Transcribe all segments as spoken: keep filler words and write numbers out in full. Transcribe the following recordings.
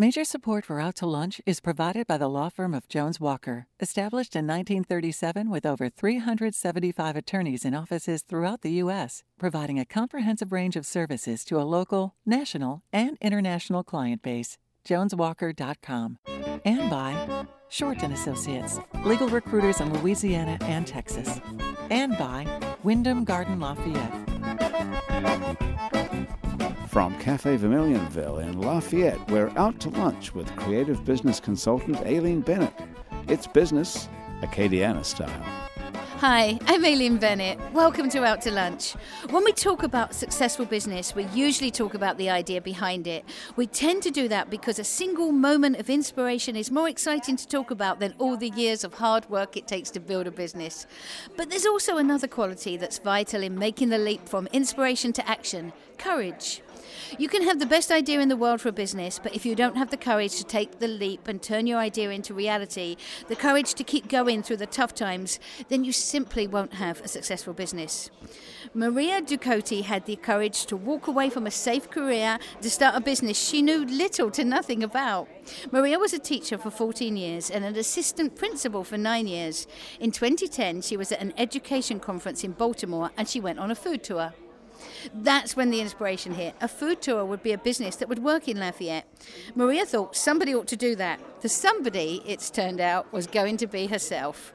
Major support for Out to Lunch is provided by the law firm of Jones Walker, established in nineteen thirty-seven with over three hundred seventy-five attorneys in offices throughout the U S, providing a comprehensive range of services to a local, national, and international client base. jones walker dot com. And by Shorten Associates, legal recruiters in Louisiana and Texas. And by Wyndham Garden Lafayette. From Café Vermilionville in Lafayette, we're out to lunch with creative business consultant Aileen Bennett. It's business, Acadiana style. Hi, I'm Aileen Bennett. Welcome to Out to Lunch. When we talk about successful business, we usually talk about the idea behind it. We tend to do that because a single moment of inspiration is more exciting to talk about than all the years of hard work it takes to build a business. But there's also another quality that's vital in making the leap from inspiration to action: courage. You can have the best idea in the world for a business, but if you don't have the courage to take the leap and turn your idea into reality, the courage to keep going through the tough times, then you simply won't have a successful business. Maria Ducotti had the courage to walk away from a safe career to start a business she knew little to nothing about. Maria was a teacher for fourteen years and an assistant principal for nine years. In twenty ten, she was at an education conference in Baltimore and she went on a food tour. That's when the inspiration hit. A food tour would be a business that would work in Lafayette. Maria thought somebody ought to do that. The somebody, it's turned out, was going to be herself.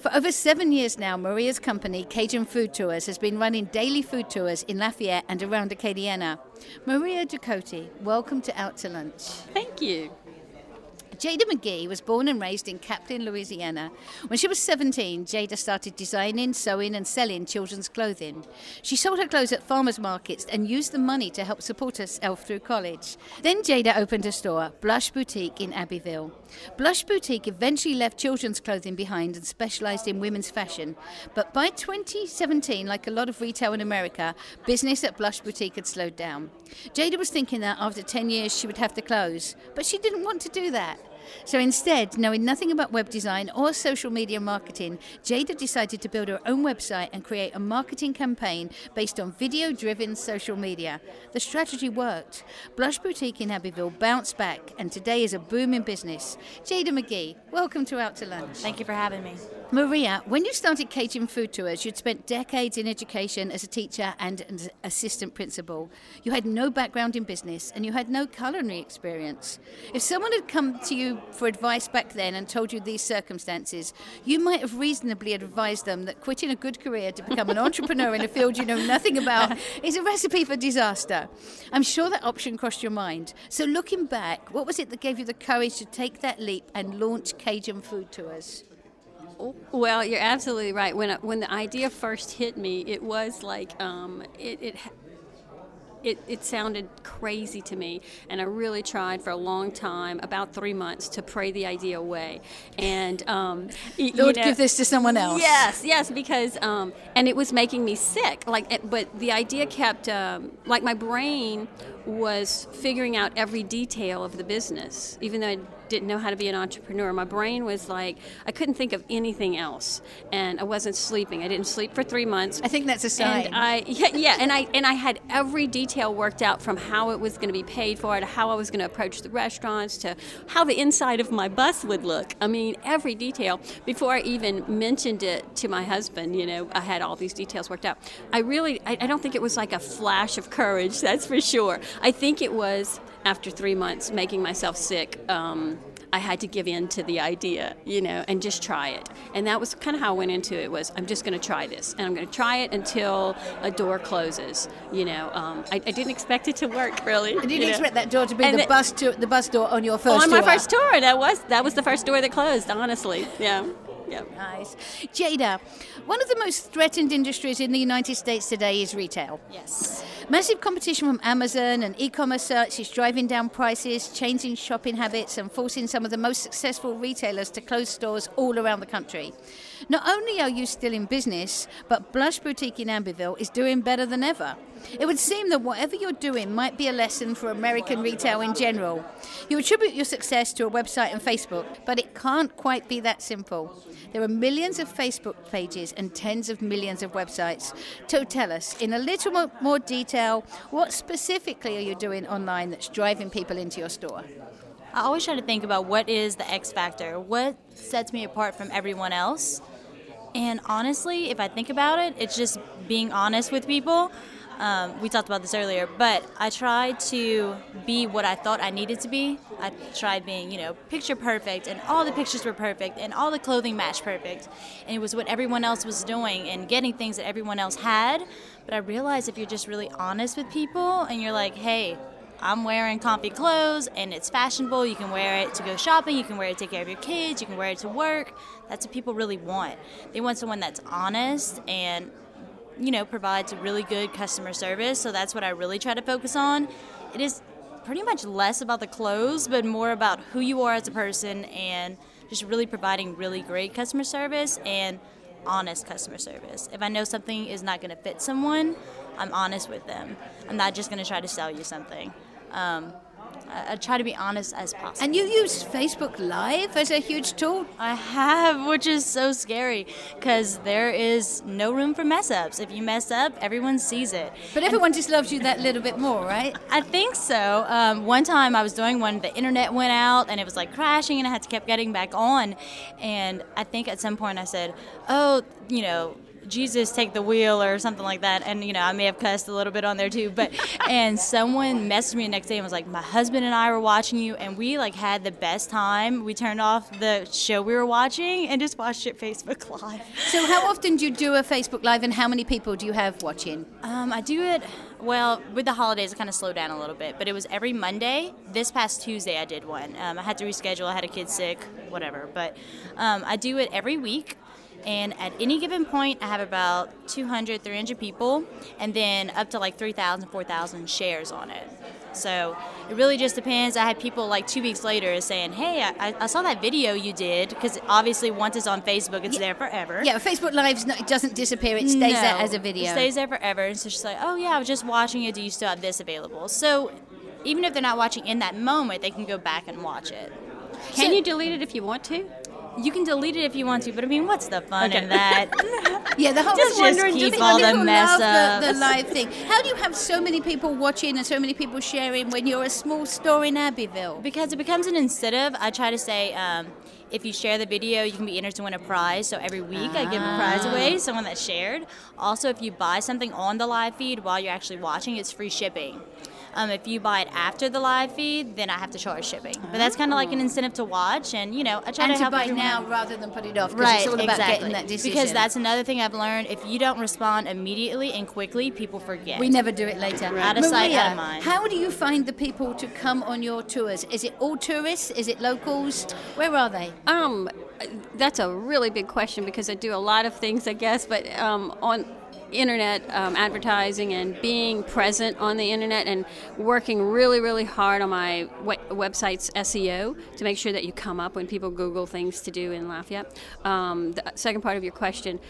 For over seven years now, Maria's company, Cajun Food Tours, has been running daily food tours in Lafayette and around Acadiana. Maria Ducotti, welcome to Out to Lunch. Thank you. Jada McGee was born and raised in Kaplan, Louisiana. When she was seventeen, Jada started designing, sewing and selling children's clothing. She sold her clothes at farmers markets and used the money to help support herself through college. Then Jada opened a store, Blush Boutique in Abbeville. Blush Boutique eventually left children's clothing behind and specialized in women's fashion. But by twenty seventeen, like a lot of retail in America, business at Blush Boutique had slowed down. Jada was thinking that after ten years she would have to close, but she didn't want to do that. So instead, knowing nothing about web design or social media marketing, Jada decided to build her own website and create a marketing campaign based on video-driven social media. The strategy worked. Blush Boutique in Abbeville bounced back, and today is a booming business. Jada McGee, welcome to Out to Lunch. Thank you for having me. Maria, when you started Cajun Food Tours, you'd spent decades in education as a teacher and an assistant principal. You had no background in business, and you had no culinary experience. If someone had come to you for advice back then and told you these circumstances, you might have reasonably advised them that quitting a good career to become an entrepreneur in a field you know nothing about is a recipe for disaster. I'm sure that option crossed your mind. So looking back, what was it that gave you the courage to take that leap and launch Cajun Food Tours? Well, you're absolutely right. When when the idea first hit me, it was like um, it. it It, it sounded crazy to me, and I really tried for a long time, about three months, to pray the idea away. And um, Lord, you know, give this to someone else. Yes, yes, because um, and it was making me sick. Like, it, but the idea kept um, like my brain was figuring out every detail of the business, even though I didn't know how to be an entrepreneur. My brain was like, I couldn't think of anything else, and I wasn't sleeping. I didn't sleep for three months. I think that's a sign. And I, yeah, yeah, and I and I had every detail worked out, from how it was going to be paid for, to how I was going to approach the restaurants, to how the inside of my bus would look. I mean, every detail. Before I even mentioned it to my husband, you know, I had all these details worked out. I really, I, I don't think it was like a flash of courage, that's for sure. I think it was, after three months, making myself sick, um, I had to give in to the idea, you know, and just try it. And that was kind of how I went into it, was I'm just going to try this, and I'm going to try it until a door closes, you know. Um, I, I didn't expect it to work, really. I didn't expect that door to be the, the bus to, the bus door on your first tour. On my first tour, that was, that was the first door that closed, honestly, yeah. Yeah. Nice. Jada, one of the most threatened industries in the United States today is retail. Yes. Massive competition from Amazon and e-commerce search is driving down prices, changing shopping habits, and forcing some of the most successful retailers to close stores all around the country. Not only are you still in business, but Blush Boutique in Abbeville is doing better than ever. It would seem that whatever you're doing might be a lesson for American retail in general. You attribute your success to a website and Facebook, but it can't quite be that simple. There are millions of Facebook pages and tens of millions of websites. So tell us, in a little more detail, what specifically are you doing online that's driving people into your store? I always try to think about what is the X factor, what sets me apart from everyone else. And honestly, if I think about it, it's just being honest with people. Um, we talked about this earlier, but I tried to be what I thought I needed to be. I tried being, you know, picture perfect, and all the pictures were perfect, and all the clothing matched perfect. And it was what everyone else was doing and getting things that everyone else had. But I realized if you're just really honest with people and you're like, hey, I'm wearing comfy clothes and it's fashionable. You can wear it to go shopping. You can wear it to take care of your kids. You can wear it to work. That's what people really want. They want someone that's honest and, you know, provides a really good customer service. So that's what I really try to focus on. It is pretty much less about the clothes, but more about who you are as a person and just really providing really great customer service and honest customer service. If I know something is not going to fit someone, I'm honest with them. I'm not just going to try to sell you something. Um, I, I try to be honest as possible. And you use Facebook Live as a huge tool? I have, which is so scary because there is no room for mess-ups. If you mess up, everyone sees it. But everyone and, just loves you that little bit more, right? I think so. Um, one time I was doing one, the internet went out, and it was like crashing, and I had to keep getting back on. And I think at some point I said, oh, you know, Jesus, take the wheel or something like that. And, you know, I may have cussed a little bit on there too. But and someone messaged me the next day and was like, my husband and I were watching you, and we, like, had the best time. We turned off the show we were watching and just watched it Facebook Live. So how often do you do a Facebook Live, and how many people do you have watching? Um, I do it, well, with the holidays, I kind of slowed down a little bit. But it was every Monday. This past Tuesday I did one. Um, I had to reschedule. I had a kid sick, whatever. But um, I do it every week. And at any given point, I have about two hundred, three hundred people, and then up to like three thousand, four thousand shares on it. So it really just depends. I had people like two weeks later saying, hey, I, I saw that video you did, because obviously once it's on Facebook, it's yeah. there forever. Yeah, Facebook Live's not, it doesn't disappear. It stays no, there as a video. It stays there forever. And so she's like, oh, yeah, I was just watching it. Do you still have this available? So even if they're not watching in that moment, they can go back and watch it. Can so, you delete it if you want to? You can delete it if you want to, but I mean, what's the fun okay. in that? yeah, the whole just, just keep all the mess up. The, the live thing. How do you have so many people watching and so many people sharing when you're a small store in Abbeville? Because it becomes an incentive. I try to say, um, if you share the video, you can be entered to win a prize. So every week ah. I give a prize away, someone that shared. Also, if you buy something on the live feed while you're actually watching, it's free shipping. Um, if you buy it after the live feed, then I have to charge shipping. But that's kind of like an incentive to watch, and you know, I try and to, to help buy now out. Rather than put it off. Right, it's all about exactly. getting that decision. Because that's another thing I've learned: if you don't respond immediately and quickly, people forget. We never do it later. Right. Out of Maria, sight, out of mind. How do you find the people to come on your tours? Is it all tourists? Is it locals? Where are they? Um, that's a really big question because I do a lot of things, I guess, but um, on. Internet um, advertising and being present on the internet and working really, really hard on my we- website's S E O to make sure that you come up when people Google things to do in Lafayette. Um, the second part of your question,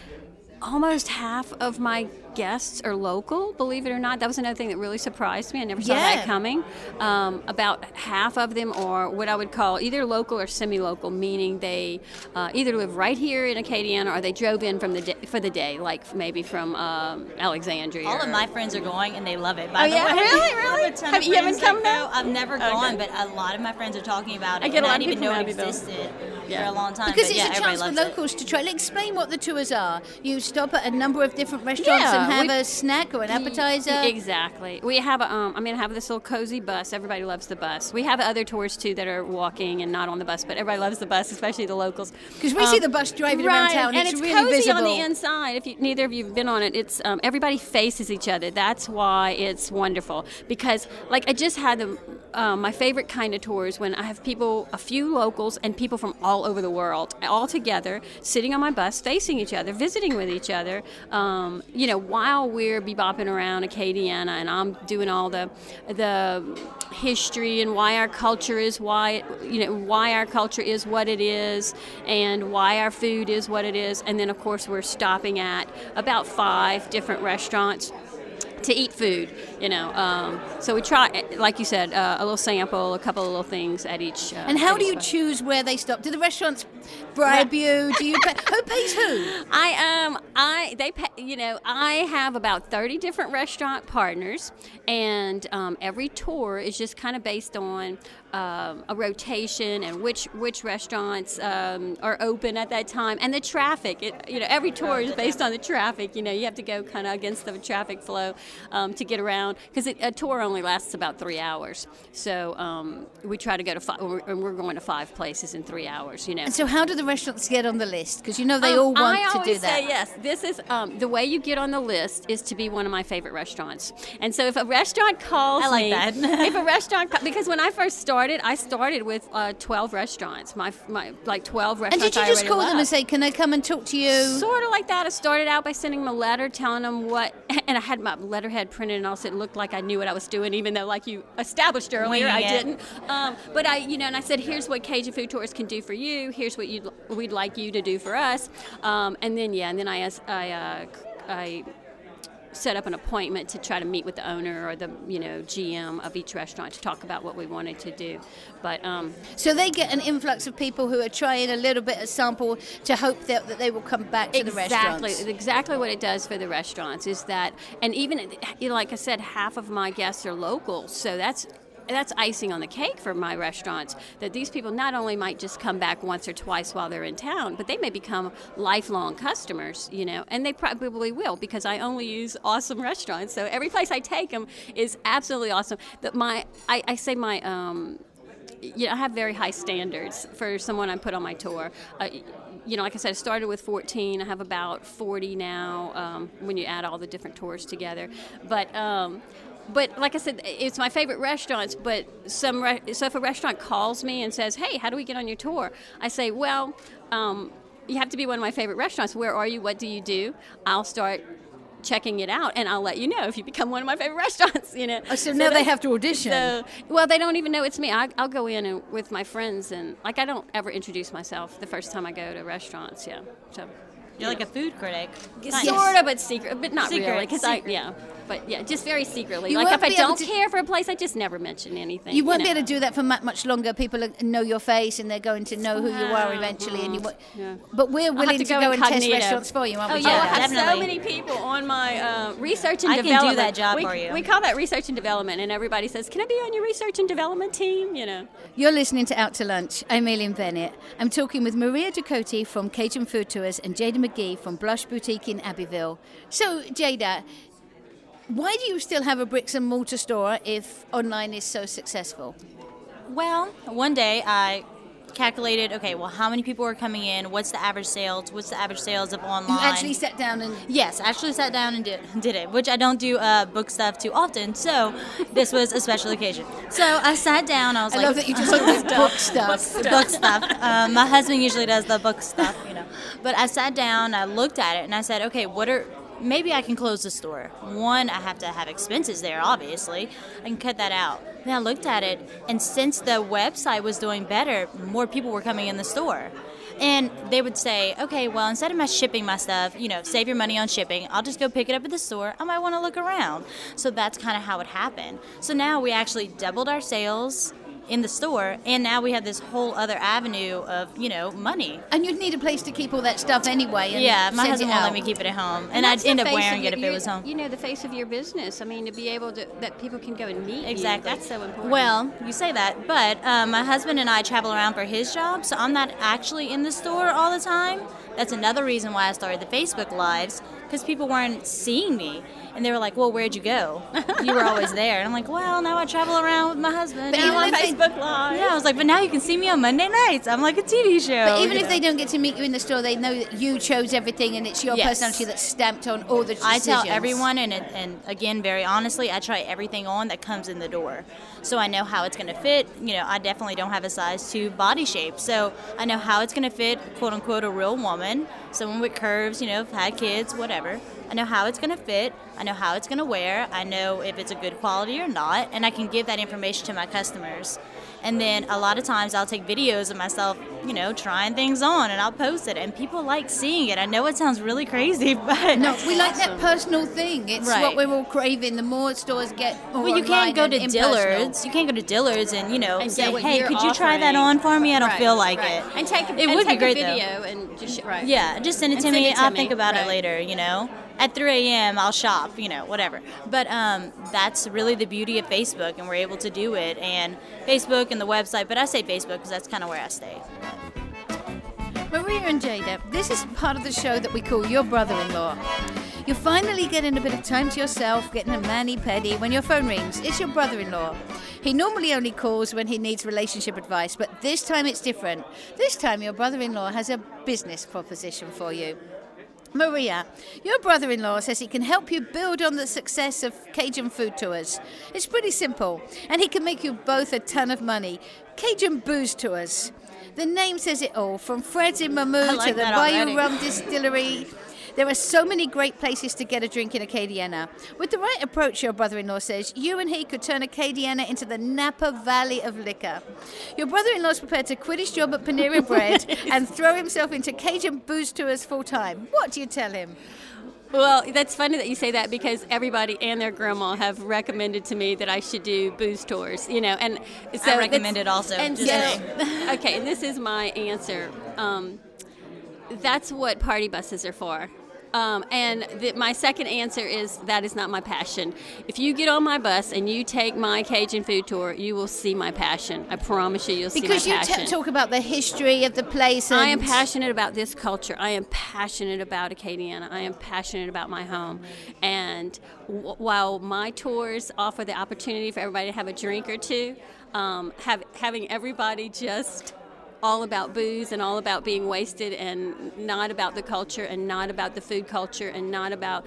almost half of my guests are local, believe it or not. That was another thing that really surprised me. I never saw yeah. that coming. Um, about half of them are what I would call either local or semi-local, meaning they uh, either live right here in Acadiana or they drove in from the de- for the day, like maybe from um, Alexandria. All of my friends are going, and they love it, by oh, the yeah? way. Really? Really? Have, have you haven't come now? I've never okay. gone, but a lot of my friends are talking about it. I get a lot of people. I didn't even know it existed yeah. for a long time. Because but, it's yeah, a chance for locals it. to try. Like, explain what the tours are. You stop at a number of different restaurants yeah, and have we, a snack or an appetizer. Exactly. We have, a, um, I mean, I have this little cozy bus. Everybody loves the bus. We have other tours, too, that are walking and not on the bus, but everybody loves the bus, especially the locals. Because we um, see the bus driving right, around town, and it's, it's really cozy visible. On the inside. If you, neither of you have been on it, it's um, everybody faces each other. That's why it's wonderful. Because, like, I just had the, um, my favorite kind of tours when I have people, a few locals, and people from all over the world, all together, sitting on my bus, facing each other, visiting with each other. Each other, um, you know, while we're bebopping around Acadiana, and I'm doing all the the history and why our culture is why it, you know why our culture is what it is, and why our food is what it is, and then of course we're stopping at about five different restaurants to eat food, you know. Um, so we try, like you said, uh, a little sample, a couple of little things at each. Uh, and how do you spot. choose where they stop? Do the restaurants bribe you? Do you pay? Who pays who? I um I they pay, you know I have about thirty different restaurant partners, and um, every tour is just kind of based on um, a rotation and which which restaurants um, are open at that time and the traffic. It, you know, every tour is based on the traffic. You know, you have to go kind of against the traffic flow um, to get around, because a tour only lasts about three hours. So um, we try to go to five, and we're going to five places in three hours. You know. And so how do the restaurants get on the list? Because you know they um, all want I to do that. I always say yes. This is um, the way you get on the list is to be one of my favorite restaurants. And so if a restaurant calls I like me, that. if a restaurant because when I first started, I started with uh, twelve restaurants. My my like twelve restaurants. And did you just call loved. them and say, "Can I come and talk to you?" Sort of like that. I started out by sending them a letter telling them what. And I had my letterhead printed, and also it looked like I knew what I was doing, even though, like you established earlier, yeah. I didn't. Um, but I, you know, and I said, here's what Cajun Food Tours can do for you. Here's what you'd, we'd like you to do for us. Um, and then, yeah, and then I, I, uh, I set up an appointment to try to meet with the owner or the, you know, G M of each restaurant to talk about what we wanted to do. But um, so they get an influx of people who are trying a little bit of sample to hope that, that they will come back to exactly, the restaurants. Exactly, exactly what it does for the restaurants is that, and even, you know, like I said, half of my guests are local, so that's. That's icing on the cake for my restaurants, that these people not only might just come back once or twice while they're in town, but they may become lifelong customers, you know, and they probably will, because I only use awesome restaurants. So every place I take them is absolutely awesome. That my, I, I say my, um, you know, I have very high standards for someone I put on my tour. Uh, You know, like I said, I started with fourteen. I have about forty now um, when you add all the different tours together. But, um, but like I said, it's my favorite restaurants. But some, re- so if a restaurant calls me and says, "Hey, how do we get on your tour?" I say, "Well, um, you have to be one of my favorite restaurants. Where are you? What do you do?" I'll start checking it out, and I'll let you know if you become one of my favorite restaurants. You know, oh, so, so now they have to audition. So, well, they don't even know it's me. I, I'll go in and, with my friends, and like I don't ever introduce myself the first time I go to restaurants. Yeah, so you're like know. a food critic, nice. sort of, but secret, but not secret, really. Because I, yeah, but yeah, just very secretly. You like if I don't to, care for a place, I just never mention anything. You won't you know? be able to do that for much longer. People know your face, and they're going to know who you are eventually. Mm-hmm. And you, w- yeah. but we're willing to, to go, go and test restaurants for you, aren't we? Oh yeah, oh, I have Definitely. so many people on my uh, research and I development. I can do that job we, for you. We call that research and development, and everybody says, "Can I be on your research and development team?" You know. You're listening to Out to Lunch. I'm Aileen Bennett. I'm talking with Maria Ducotti from Cajun Food Tours and Jada McGee from Blush Boutique in Abbeville. So, Jada, why do you still have a bricks and mortar store if online is so successful? Well, one day I calculated, okay, well, how many people are coming in? What's the average sales? What's the average sales of online? You actually sat down and... Yes, I actually sat down and did, did it, which I don't do uh, book stuff too often, so this was a special occasion. So I sat down, I was I like... I love that you just looked at book stuff. Book stuff. Book stuff. Um, my husband usually does the book stuff, you know. But I sat down, I looked at it, and I said, okay, what are... Maybe I can close the store. One, I have to have expenses there, obviously. I can cut that out. Then I looked at it, and since the website was doing better, more people were coming in the store. And they would say, okay, well, instead of my shipping my stuff, you know, save your money on shipping, I'll just go pick it up at the store. I might want to look around. So that's kind of how it happened. So now we actually doubled our sales in the store, and now we have this whole other avenue of, you know, money. And you'd need a place to keep all that stuff anyway. And yeah, my husband won't let me keep it at home, and, and I'd end up wearing it if it was home. You know, the face of your business. I mean, to be able to, that people can go and meet exactly. you, that's so important. Well, you say that, but um, my husband and I travel around for his job, so I'm not actually in the store all the time. That's another reason why I started the Facebook Lives, because people weren't seeing me. And they were like, well, where'd you go? You were always there. And I'm like, well, now I travel around with my husband. But now I'm on Facebook Live. Yeah, I was like, but now you can see me on Monday nights. I'm like a T V show. But even yeah. if they don't get to meet you in the store, they know that you chose everything, and it's your yes. personality that's stamped on all the decisions. I tell everyone, and, it, and again, very honestly, I try everything on that comes in the door. So I know how it's going to fit. You know, I definitely don't have a size two body shape. So I know how it's going to fit, quote, unquote, a real woman, someone with curves, you know, had kids, whatever. I know how it's going to fit. I know how it's going to wear. I know if it's a good quality or not. And I can give that information to my customers. And then a lot of times I'll take videos of myself, you know, trying things on, and I'll post it, and people like seeing it. I know it sounds really crazy, but no, we like awesome. That personal thing. It's right. what we're all craving. The more stores get, more well, you can't go to Dillard's. You can't go to Dillard's and you know and say, "Hey, could offering. you try that on for me? I don't right, feel like right. it." And take it and would take be great a video though. And just sh- right. yeah, just send it to and me. It to I'll me. think about right. it later. You know, at three a.m. I'll shop. You know, whatever. But um, that's really the beauty of Facebook, and we're able to do it. And Facebook and the website, but I say Facebook because that's kind of where I stay. Maria and Jada, this is part of the show that we call Your Brother-in-Law. You're finally getting a bit of time to yourself, getting a mani-pedi when your phone rings. It's your brother-in-law. He normally only calls when he needs relationship advice, but this time it's different. This time your brother-in-law has a business proposition for you. Maria, your brother-in-law says he can help you build on the success of Cajun Food Tours. It's pretty simple, and he can make you both a ton of money. Cajun Booze Tours. The name says it all, from Fred's in Mamou like to the Bayou Rum Distillery. There are so many great places to get a drink in Acadiana. With the right approach, your brother-in-law says, you and he could turn Acadiana into the Napa Valley of liquor. Your brother-in-law's prepared to quit his job at Panera Bread and throw himself into Cajun Booze Tours full-time. What do you tell him? Well, that's funny that you say that because everybody and their grandma have recommended to me that I should do booze tours, you know. And so I recommend it also. And just so, okay, and this is my answer. Um, that's what party buses are for. Um, and the, my second answer is that is not my passion. If you get on my bus and you take my Cajun food tour, you will see my passion. I promise you, you'll see my passion. Because you t- talk about the history of the place. And I am passionate about this culture. I am passionate about Acadiana. I am passionate about my home. And w- while my tours offer the opportunity for everybody to have a drink or two, um, have, having everybody just... all about booze and all about being wasted and not about the culture and not about the food culture and not about,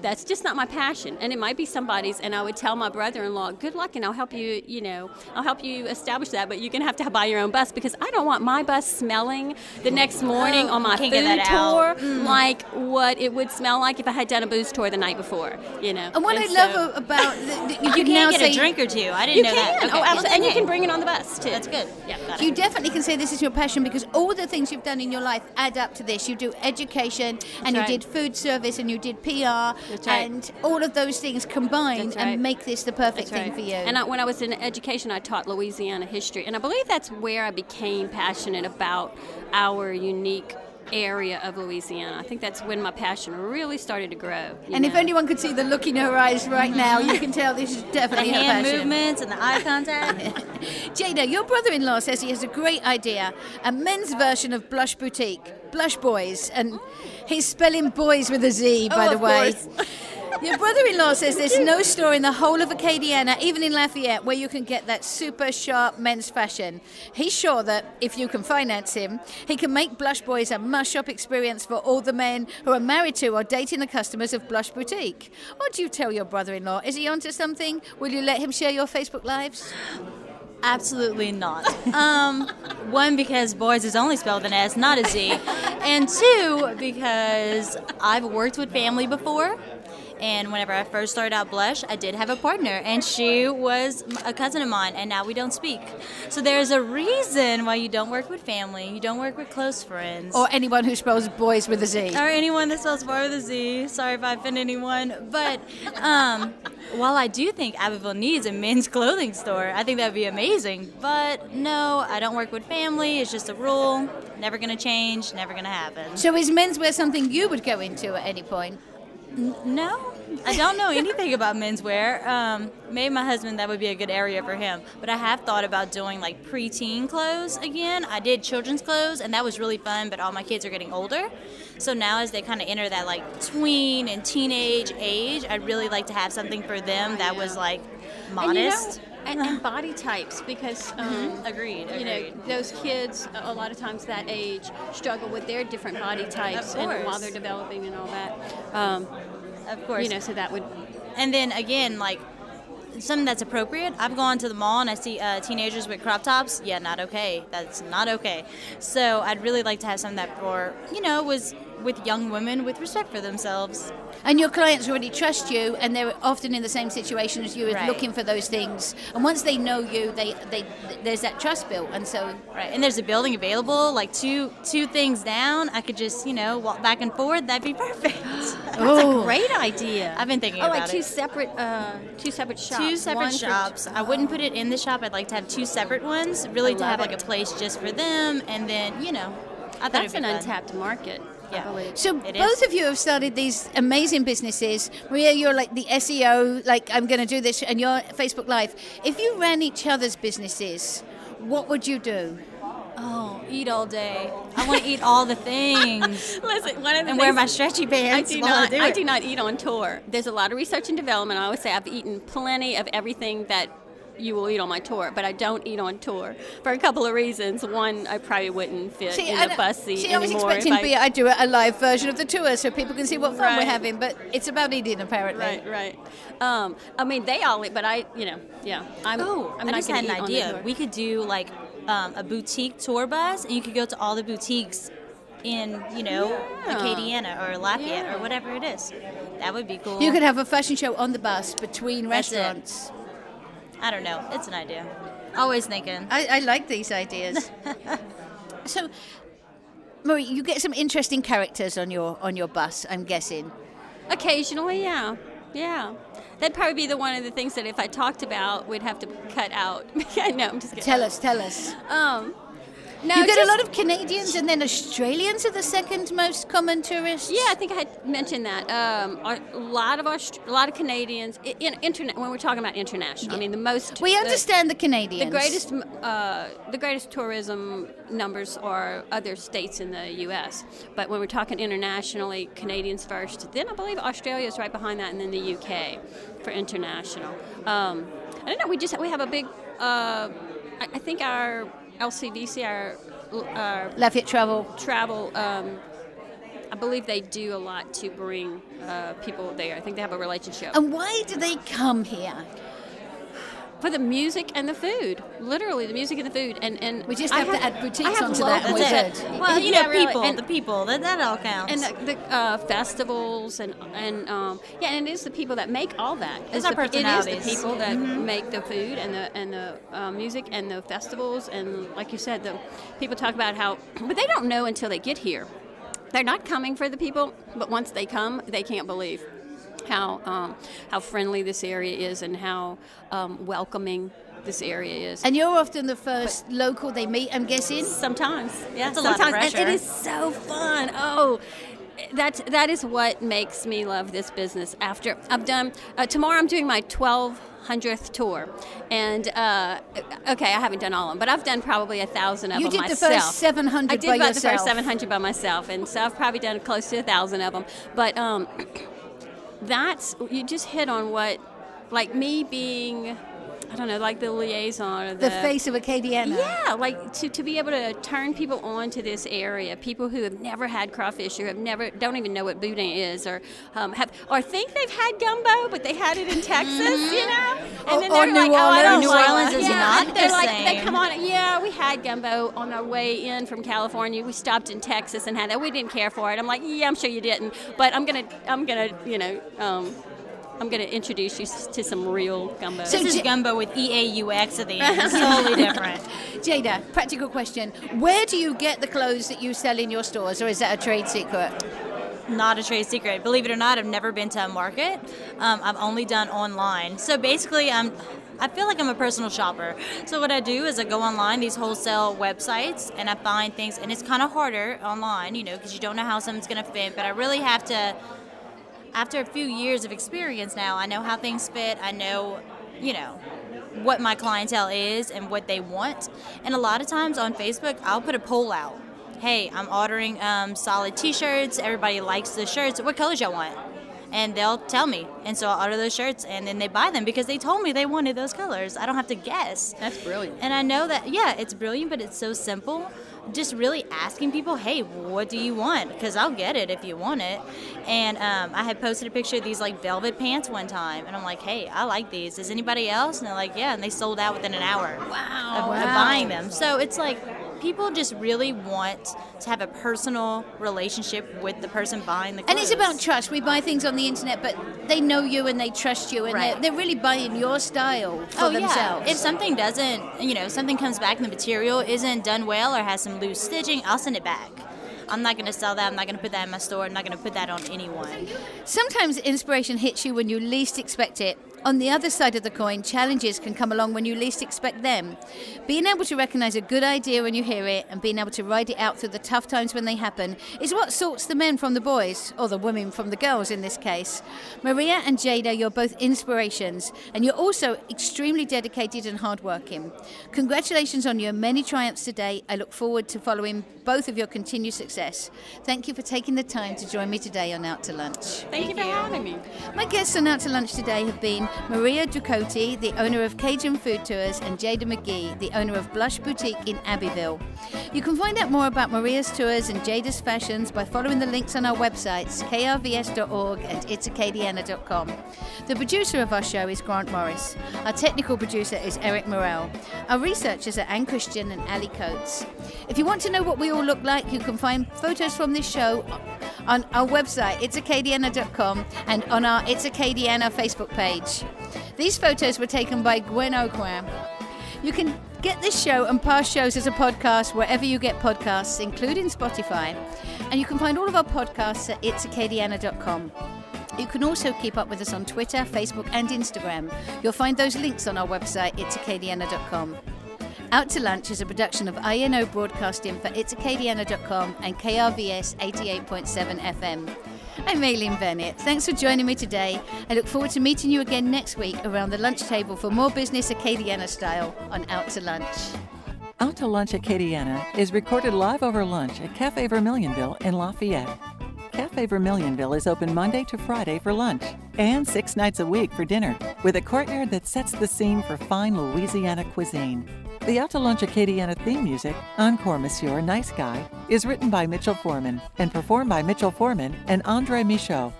that's just not my passion. And it might be somebody's, and I would tell my brother-in-law, good luck, and I'll help you, you know, I'll help you establish that, but you're going to have to buy your own bus because I don't want my bus smelling the next morning on my food tour mm. like what it would smell like if I had done a booze tour the night before, you know. And what and I so, love about, the, the, you, you can get say, a drink or two. I didn't you know can. that. Okay. Oh, absolutely. And you can bring it on the bus, too. That's good. Yeah, got it. You definitely can say this is your passion because all the things you've done in your life add up to this. You do education, That's and right. you did food service, and you did P R. Right. And all of those things combined right. and make this the perfect right. thing for you. And I, when I was in education, I taught Louisiana history. And I believe that's where I became passionate about our unique area of Louisiana. I think that's when my passion really started to grow. And know? if anyone could see the look in her eyes right mm-hmm. now, you can tell this is definitely her passion. The hand movements and the eye contact. Jada, your brother-in-law says he has a great idea, a men's version of Blush Boutique, Blush Boys, and he's spelling boys with a Z, by oh, the way. Of course. Your brother-in-law says there's no store in the whole of Acadiana, even in Lafayette, where you can get that super sharp men's fashion. He's sure that if you can finance him, he can make Blush Boys a must-shop experience for all the men who are married to or dating the customers of Blush Boutique. What do you tell your brother-in-law? Is he onto something? Will you let him share your Facebook lives? Absolutely not. Um, one, because boys is only spelled with an S, not a Z. And two, because I've worked with family before. And whenever I first started out Blush, I did have a partner, and she was a cousin of mine, and now we don't speak. So there's a reason why you don't work with family, you don't work with close friends. Or anyone who spells boys with a Z. Or anyone that spells boy with a Z. Sorry if I offend anyone. But um, while I do think Abbeville needs a men's clothing store, I think that would be amazing. But no, I don't work with family. It's just a rule. Never going to change, never going to happen. So is menswear something you would go into at any point? No, I don't know anything about menswear. Um, maybe my husband, that would be a good area for him. But I have thought about doing like preteen clothes again. I did children's clothes, and that was really fun, but all my kids are getting older. So now as they kind of enter that like tween and teenage age, I'd really like to have something for them that was like modest. And, and body types, because um, mm-hmm. agreed, agreed. You know, those kids a lot of times that age struggle with their different body types and while they're developing and all that. Um, of course, you know, so that would. And then again, like something that's appropriate. I've gone to the mall and I see uh, teenagers with crop tops. Yeah, not okay. That's not okay. So I'd really like to have something that, for, you know, was with young women with respect for themselves. And your clients already trust you, and they're often in the same situation as you, right, looking for those things. And once they know you, they, they there's that trust built. And so, right, and there's a building available, like two two things down. I could just, you know, walk back and forth. That'd be perfect. That's oh. a great idea. I've been thinking oh, about like it. Oh, like two separate uh, two separate shops. Two separate One shops. For... I wouldn't put it in the shop. I'd like to have two separate ones, really to have it. like a place just for them. And then, you know, I thought that's an untapped market. Yeah. So it both is. of you have started these amazing businesses. Maria, you're like the S E O, like I'm going to do this, and you're Facebook Live. If you ran each other's businesses, what would you do? Oh, eat all day. I want to eat all the things. Listen, one of the and things wear my stretchy pants. I do not. I, do I do not eat on tour. There's a lot of research and development. I always say I've eaten plenty of everything that you will eat on my tour, but I don't eat on tour for a couple of reasons. One, I probably wouldn't fit see, in I a bus seat see, anymore. I was expecting I, to be, I do a live version of the tour so people can see what fun right. we're having, but it's about eating, apparently. Right, right. Um, I mean, they all eat, but I, you know, yeah. I'm, oh, I'm I just had an idea. We could do, like, um, a boutique tour bus, and you could go to all the boutiques in, you know, yeah. Acadiana or Lafayette yeah. or whatever it is. That would be cool. You could have a fashion show on the bus between That's restaurants. It. I don't know. It's an idea. Always thinking. I, I like these ideas. So, Marie, you get some interesting characters on your on your bus, I'm guessing. Occasionally, yeah. Yeah. That'd probably be the one of the things that if I talked about, we'd have to cut out. I know, I'm just kidding. Tell us, tell us. Um, no, you get just, a lot of Canadians and then Australians are the second most common tourists? Yeah, I think I had mentioned that. Um, a lot of Aust- a lot of Canadians, in, interna- when we're talking about international, yeah. I mean the most... We understand the, the Canadians. The greatest uh, the greatest tourism numbers are other states in the U S. But when we're talking internationally, Canadians first, then I believe Australia is right behind that, and then the U K for international. Um, I don't know, we just we have a big... Uh, I, I think our... L C D C, our, our Lafayette Travel. Travel, um, I believe they do a lot to bring uh, people there. I think they have a relationship. And why do they come here? For the music and the food, literally the music and the food, and, and we just have, have to add boutiques onto that. And that's it. Well, you yeah, know, really. people, and the people that that all counts, and the, the uh, festivals, and and um, yeah, and it is the people that make all that. It's, it's our the, It is the people that mm-hmm. make the food and the and the uh, music and the festivals, and like you said, the people talk about how, but they don't know until they get here. They're not coming for the people, but once they come, they can't believe how um, how friendly this area is and how um, welcoming this area is. And you're often the first but local they meet, I'm guessing? Sometimes. Yeah, it's a lot of pressure. And it is so fun. Oh, that's, that is what makes me love this business. After I've done, uh, tomorrow I'm doing my twelve hundredth tour. And, uh, okay, I haven't done all of them, but I've done probably a thousand of you them myself. You did the first seven hundred by yourself. I did about the first seven hundred by myself. And so I've probably done close to a thousand of them. But, um... That's, you just hit on what, like me being, I don't know, like the liaison. Or the, the face of Acadiana. Yeah, like to, to be able to turn people on to this area, people who have never had crawfish or have never, don't even know what boudin is, or um, have or think they've had gumbo, but they had it in Texas, mm-hmm. you know? And then they're like, oh, I don't New Orleans is not the same. They come on, yeah, we had gumbo on our way in from California. We stopped in Texas and had that. We didn't care for it. I'm like, yeah, I'm sure you didn't, but I'm going to, I'm going to, you know, um, I'm going to introduce you to some real gumbo. So this is gumbo with E A U X at the end. It's totally different. Jada, practical question. Where do you get the clothes that you sell in your stores, or is that a trade secret? Not a trade secret. Believe it or not, I've never been to a market. Um, I've only done online. So basically, I'm... I feel like I'm a personal shopper. So what I do is I go online, these wholesale websites, and I find things. And it's kind of harder online, you know, because you don't know how something's going to fit. But I really have to... After a few years of experience now, I know how things fit. I know, you know, what my clientele is and what they want. And a lot of times on Facebook, I'll put a poll out. Hey, I'm ordering um, solid T-shirts. Everybody likes the shirts. What colors y'all want? and they'll tell me. And so I'll order those shirts, and then they buy them because they told me they wanted those colors. I don't have to guess. That's brilliant. And I know that, yeah, it's brilliant, but it's so simple. Just really asking people, hey, what do you want? Because I'll get it if you want it. And um, I had posted a picture of these, like, velvet pants one time. And I'm like, hey, I like these. Is anybody else? And they're like, yeah. And they sold out within an hour wow, of, wow. of buying them. So it's like people just really want to have a personal relationship with the person buying the clothes. And it's about trust. We buy things on the internet, but they know you and they trust you. And right. they're, they're really buying your style for oh, themselves. Yeah. If something doesn't, you know, something comes back and the material isn't done well or has some loose stitching, I'll send it back. I'm not going to sell that. I'm not going to put that in my store. I'm not going to put that on anyone. Sometimes inspiration hits you when you least expect it. On the other side of the coin, challenges can come along when you least expect them. Being able to recognize a good idea when you hear it and being able to ride it out through the tough times when they happen is what sorts the men from the boys, or the women from the girls in this case. Maria and Jada, you're both inspirations, and you're also extremely dedicated and hardworking. Congratulations on your many triumphs today. I look forward to following both of your continued success. Thank you for taking the time to join me today on Out to Lunch. Thank, Thank you for having me. My guests on Out to Lunch today have been Maria Ducotti, the owner of Cajun Food Tours, and Jada McGee, the owner of Blush Boutique in Abbeville. You can find out more about Maria's tours and Jada's fashions by following the links on our websites, k r v s dot org and its acadiana dot com. The producer of our show is Grant Morris. Our technical producer is Eric Morel. Our researchers are Anne Christian and Ali Coates. If you want to know what we all look like, you can find photos from this show on our website, its acadiana dot com, and on our It's Acadiana Facebook page. These photos were taken by Gwen O'Quam. You can get this show and past shows as a podcast wherever you get podcasts, including Spotify. And you can find all of our podcasts at its acadiana dot com. You can also keep up with us on Twitter, Facebook, and Instagram. You'll find those links on our website, its acadiana dot com. Out to Lunch is a production of I N O Broadcasting for its acadiana dot com and K R V S eighty-eight point seven F M. I'm Aileen Bennett. Thanks for joining me today. I look forward to meeting you again next week around the lunch table for more business Acadiana style on Out to Lunch. Out to Lunch Acadiana is recorded live over lunch at Café Vermilionville in Lafayette. Café Vermilionville is open Monday to Friday for lunch and six nights a week for dinner, with a courtyard that sets the scene for fine Louisiana cuisine. The Out to Lunch Acadiana theme music, Encore Monsieur Nice Guy, is written by Mitchell Foreman and performed by Mitchell Foreman and Andre Michaud.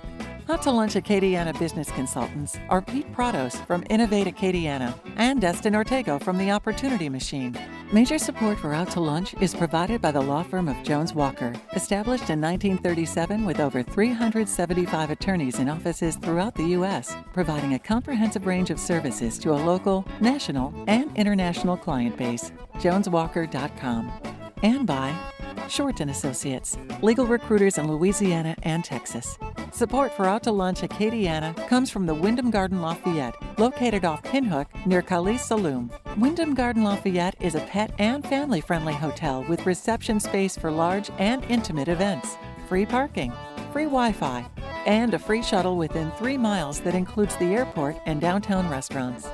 Out to Lunch Acadiana business consultants are Pete Prados from Innovate Acadiana and Destin Ortego from The Opportunity Machine. Major support for Out to Lunch is provided by the law firm of Jones Walker, established in nineteen thirty-seven with over three hundred seventy-five attorneys in offices throughout the U S, providing a comprehensive range of services to a local, national, and international client base. jones walker dot com. And by Shorten Associates, legal recruiters in Louisiana and Texas. Support for Out to Lunch Acadiana comes from the Wyndham Garden Lafayette, located off Pinhook near Kali Saloom. Wyndham Garden Lafayette is a pet and family-friendly hotel with reception space for large and intimate events, free parking, free Wi-Fi, and a free shuttle within three miles that includes the airport and downtown restaurants.